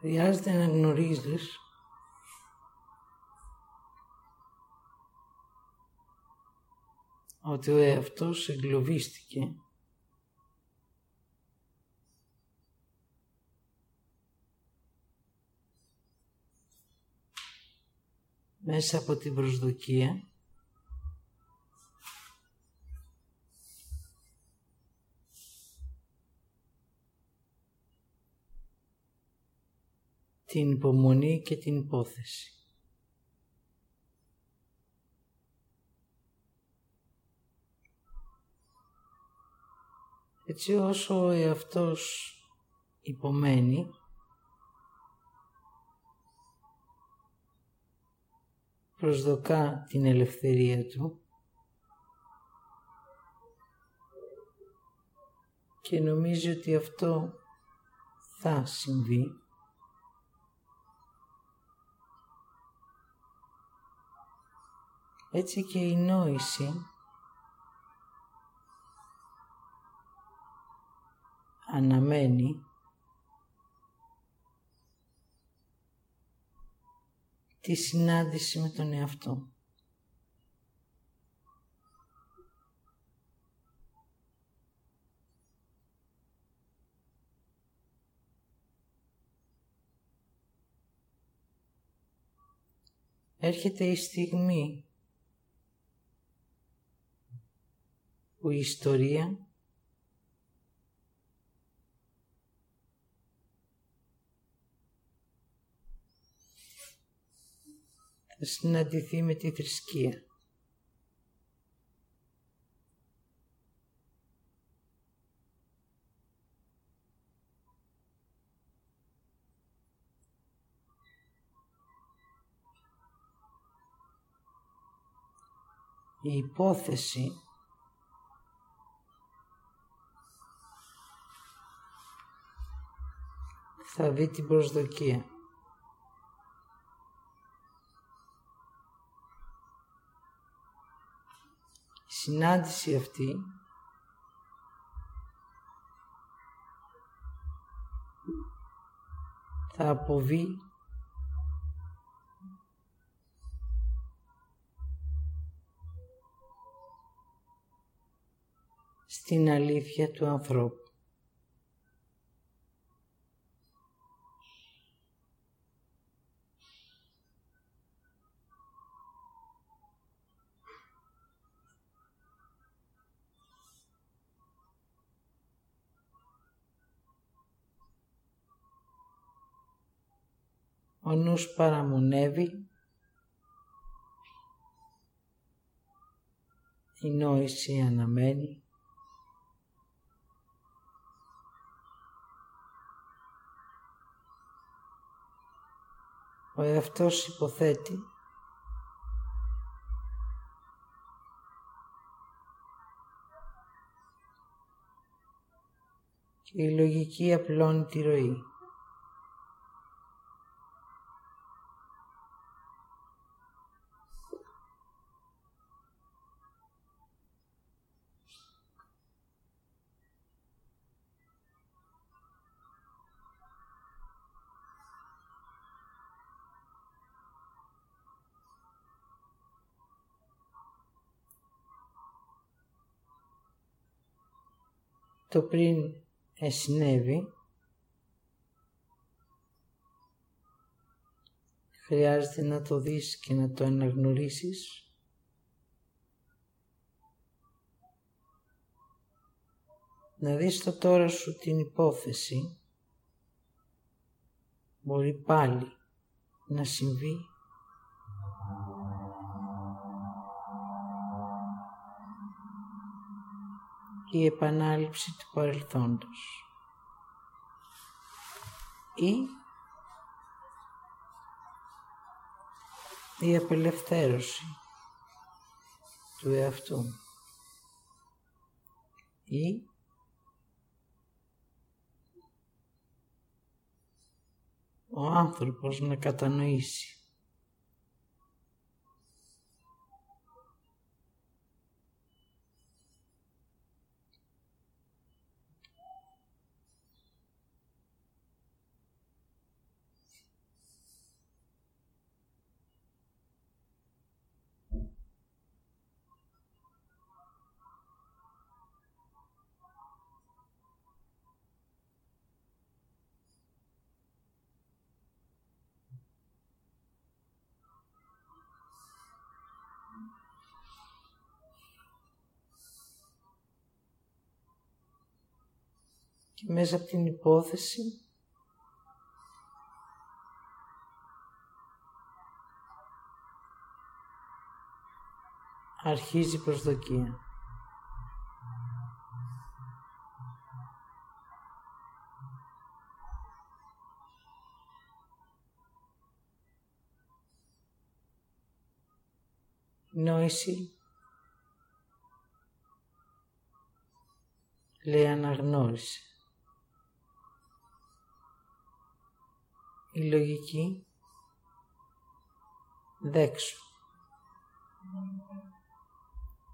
Χρειάζεται να γνωρίζεις ότι ο εαυτός εγκλωβίστηκε μέσα από την προσδοκία την υπομονή και την υπόθεση. Έτσι όσο ο εαυτός υπομένει, προσδοκά την ελευθερία του και νομίζει ότι αυτό θα συμβεί, έτσι και η νόηση αναμένει τη συνάντηση με τον εαυτό. Έρχεται η στιγμή που η ιστορία θα συναντηθεί με τη θρησκεία. Η υπόθεση θα δει την προσδοκία. Η συνάντηση αυτή θα αποβεί στην αλήθεια του ανθρώπου. Ο νους παραμονεύει, η νόηση αναμένει, ο εαυτός υποθέτει και η λογική απλώνει τη ροή. Το πριν συνέβη, χρειάζεται να το δεις και να το αναγνωρίσεις. Να δεις το τώρα σου την υπόθεση, μπορεί πάλι να συμβεί. Η επανάληψη του παρελθόντος ή η απελευθέρωση του εαυτού ή ο άνθρωπος να κατανοήσει και μέσα από την υπόθεση αρχίζει η προσδοκία. Νόηση λέει αναγνώριση. Η λογική δέξου.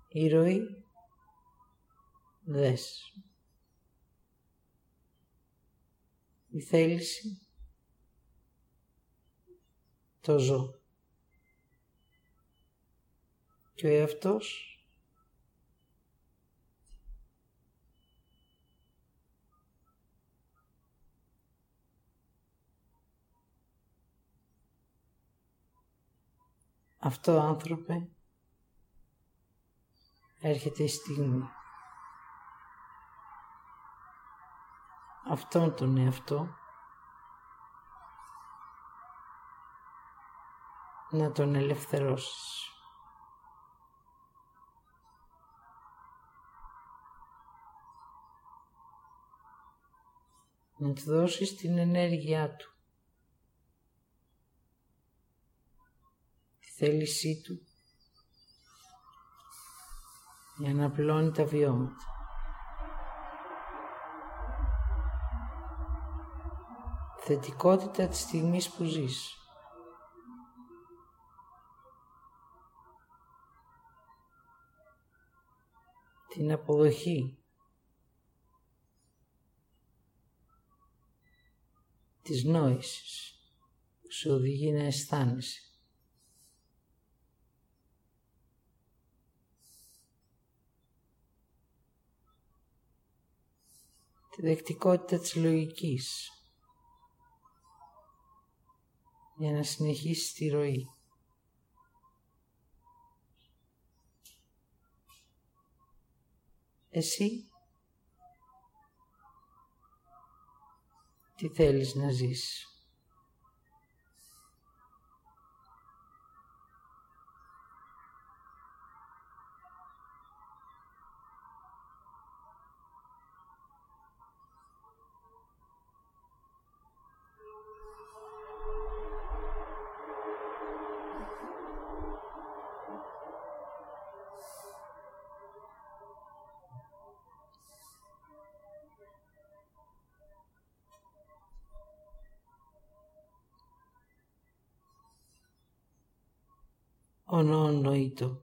Η ροή δες. Η θέληση το ζω. Και ο εαυτός αυτό, άνθρωπε, έρχεται η στιγμή. Αυτόν τον εαυτό να τον ελευθερώσεις. Να του δώσεις την ενέργειά του, τη θέλησή του, για να απλώνει τα βιώματα. Θετικότητα της στιγμής που ζεις. Την αποδοχή της νόησης που σε οδηγεί να αισθάνεσαι. Τη δεκτικότητα της λογικής για να συνεχίσεις τη ροή. Εσύ τι θέλεις να ζήσεις. Ο νοητό,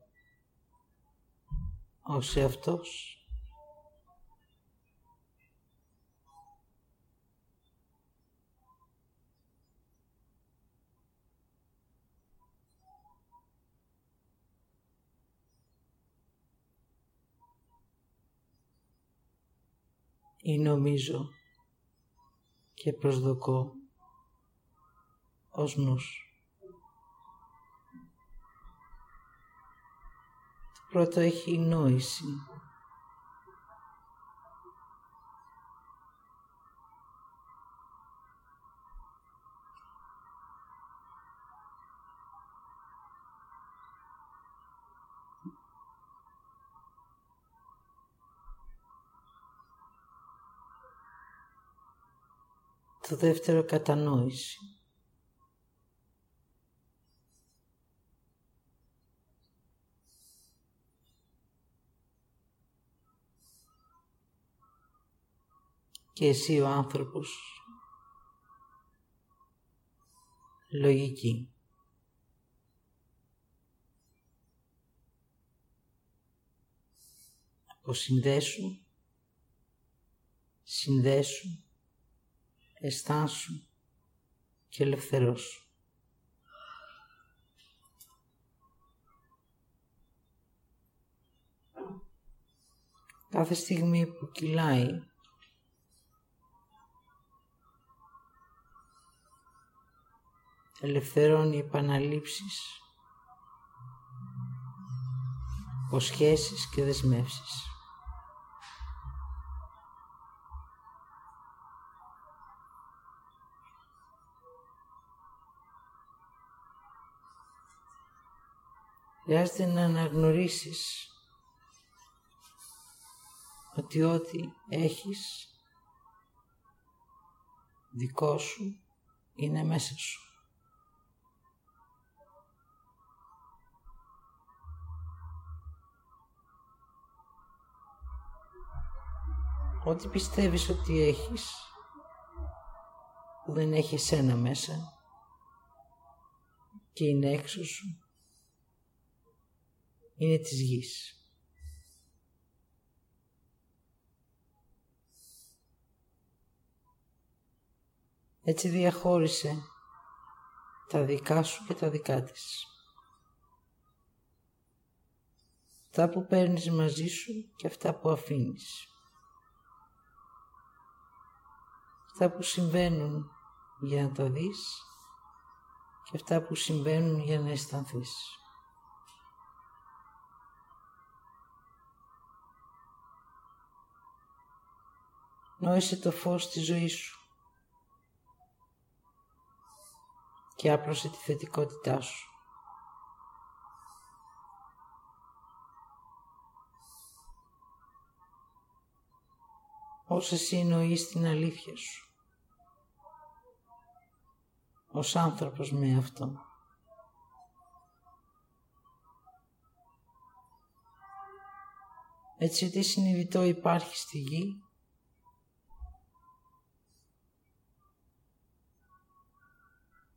ως εαυτός, ή νομίζω και προσδοκώ ως νους. Πρώτο έχει νόηση. Το δεύτερο κατανόηση. Και εσύ ο άνθρωπος, λογική. Αποσυνδέσου, συνδέσου, αισθάνσου και ελευθερώσου. Κάθε στιγμή που κυλάει ελευθερώνει επαναλήψεις, υποσχέσεις και δεσμεύσεις. Χρειάζεται να αναγνωρίσεις ότι ό,τι έχεις δικό σου είναι μέσα σου. Ό,τι πιστεύεις ότι έχεις που δεν έχει εσένα μέσα και είναι έξω σου, είναι της γης. Έτσι διαχώρισε τα δικά σου και τα δικά της. Αυτά που παίρνεις μαζί σου και αυτά που αφήνεις. Αυτά που συμβαίνουν για να τα δεις και αυτά που συμβαίνουν για να αισθανθείς. Νόησε το φως της ζωής σου και άπλωσε τη θετικότητά σου. Ως εσύ νοείς την αλήθεια σου, ως άνθρωπος με αυτό. Έτσι ότι συνειδητό υπάρχει στη γη,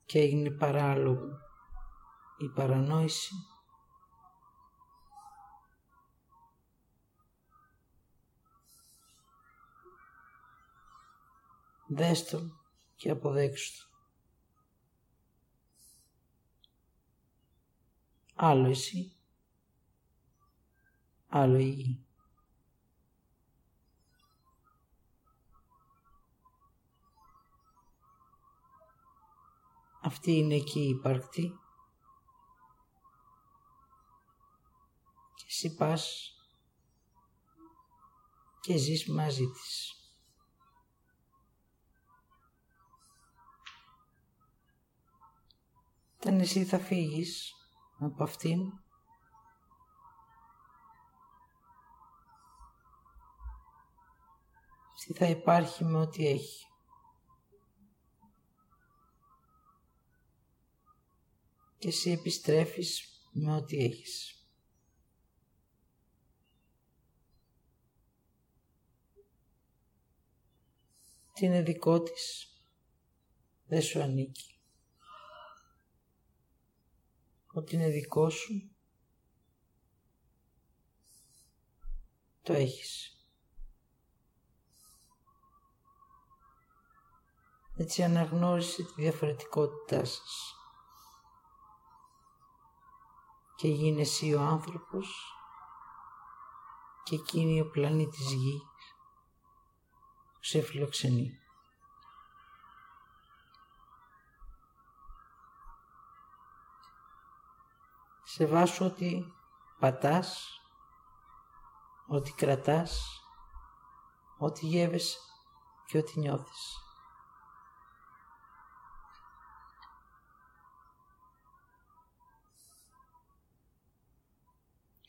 και έγινε παράλογο η παρανόηση, δες το και αποδέξου το. Άλλο εσύ, άλλο η γη. Αυτή είναι εκεί η υπαρκτή και εσύ πας και ζεις μαζί της. Όταν εσύ θα φύγεις από αυτήν, αυτή θα υπάρχει με ό,τι έχει. Και εσύ επιστρέφεις με ό,τι έχεις. Τι είναι δικό της, δεν σου ανήκει. Ό,τι είναι δικό σου, το έχεις. Έτσι αναγνώρισε τη διαφορετικότητά σας και γίνε εσύ ο άνθρωπος και εκείνη ο πλανήτης γη που σε φιλοξενεί. Σεβάσου ότι πατάς, ότι κρατάς, ότι γεύεσαι και ότι νιώθεις.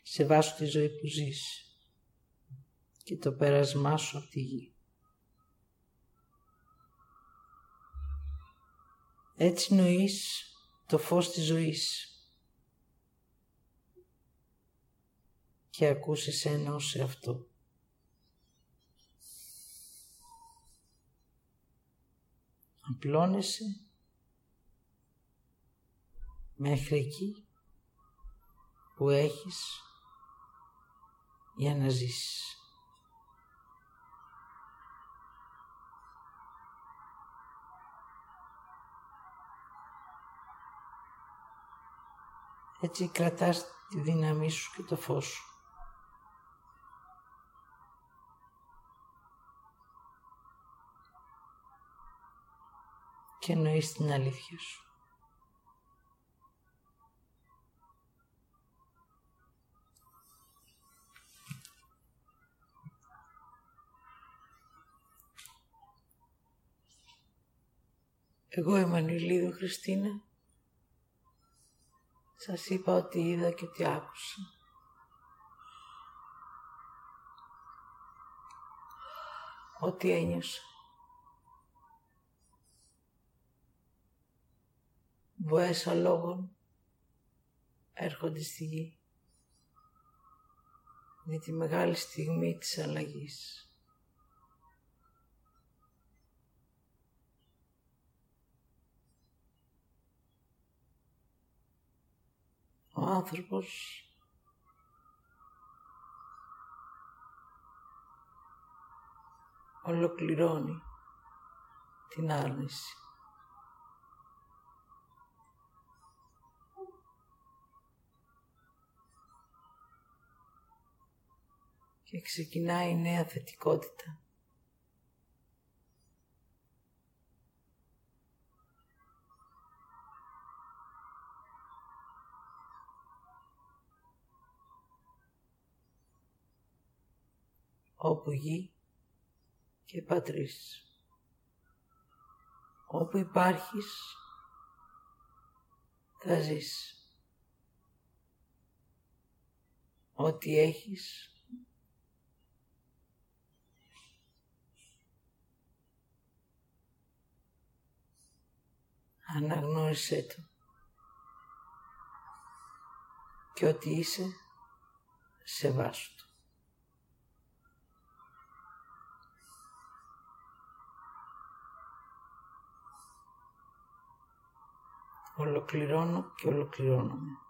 Σεβάσου τη ζωή που ζεις και το πέρασμά σου από τη γη. Έτσι νοείς το φως της ζωής και ακούς εσένα ως εαυτό. Απλώνεσαι μέχρι εκεί που έχεις για να ζήσεις. Έτσι κρατάς τη δύναμή σου και το φως σου. Και εννοείς την αλήθεια σου. Εγώ η Μανουλίδου Χριστίνα Σας είπα ότι είδα και ότι άκουσα. Ότι ένιωσα. Βοές αλόγων έρχονται στη γη για τη μεγάλη στιγμή της αλλαγής. Ο άνθρωπος ολοκληρώνει την άρνηση. Και ξεκινάει η νέα θετικότητα. Όπου γη και πατρίς. Όπου υπάρχεις, θα ζεις. Ό,τι έχεις, αναγνώρισέ το. Και ό,τι είσαι, σεβάσου το. Ολοκληρώνω και ολοκληρώνομαι.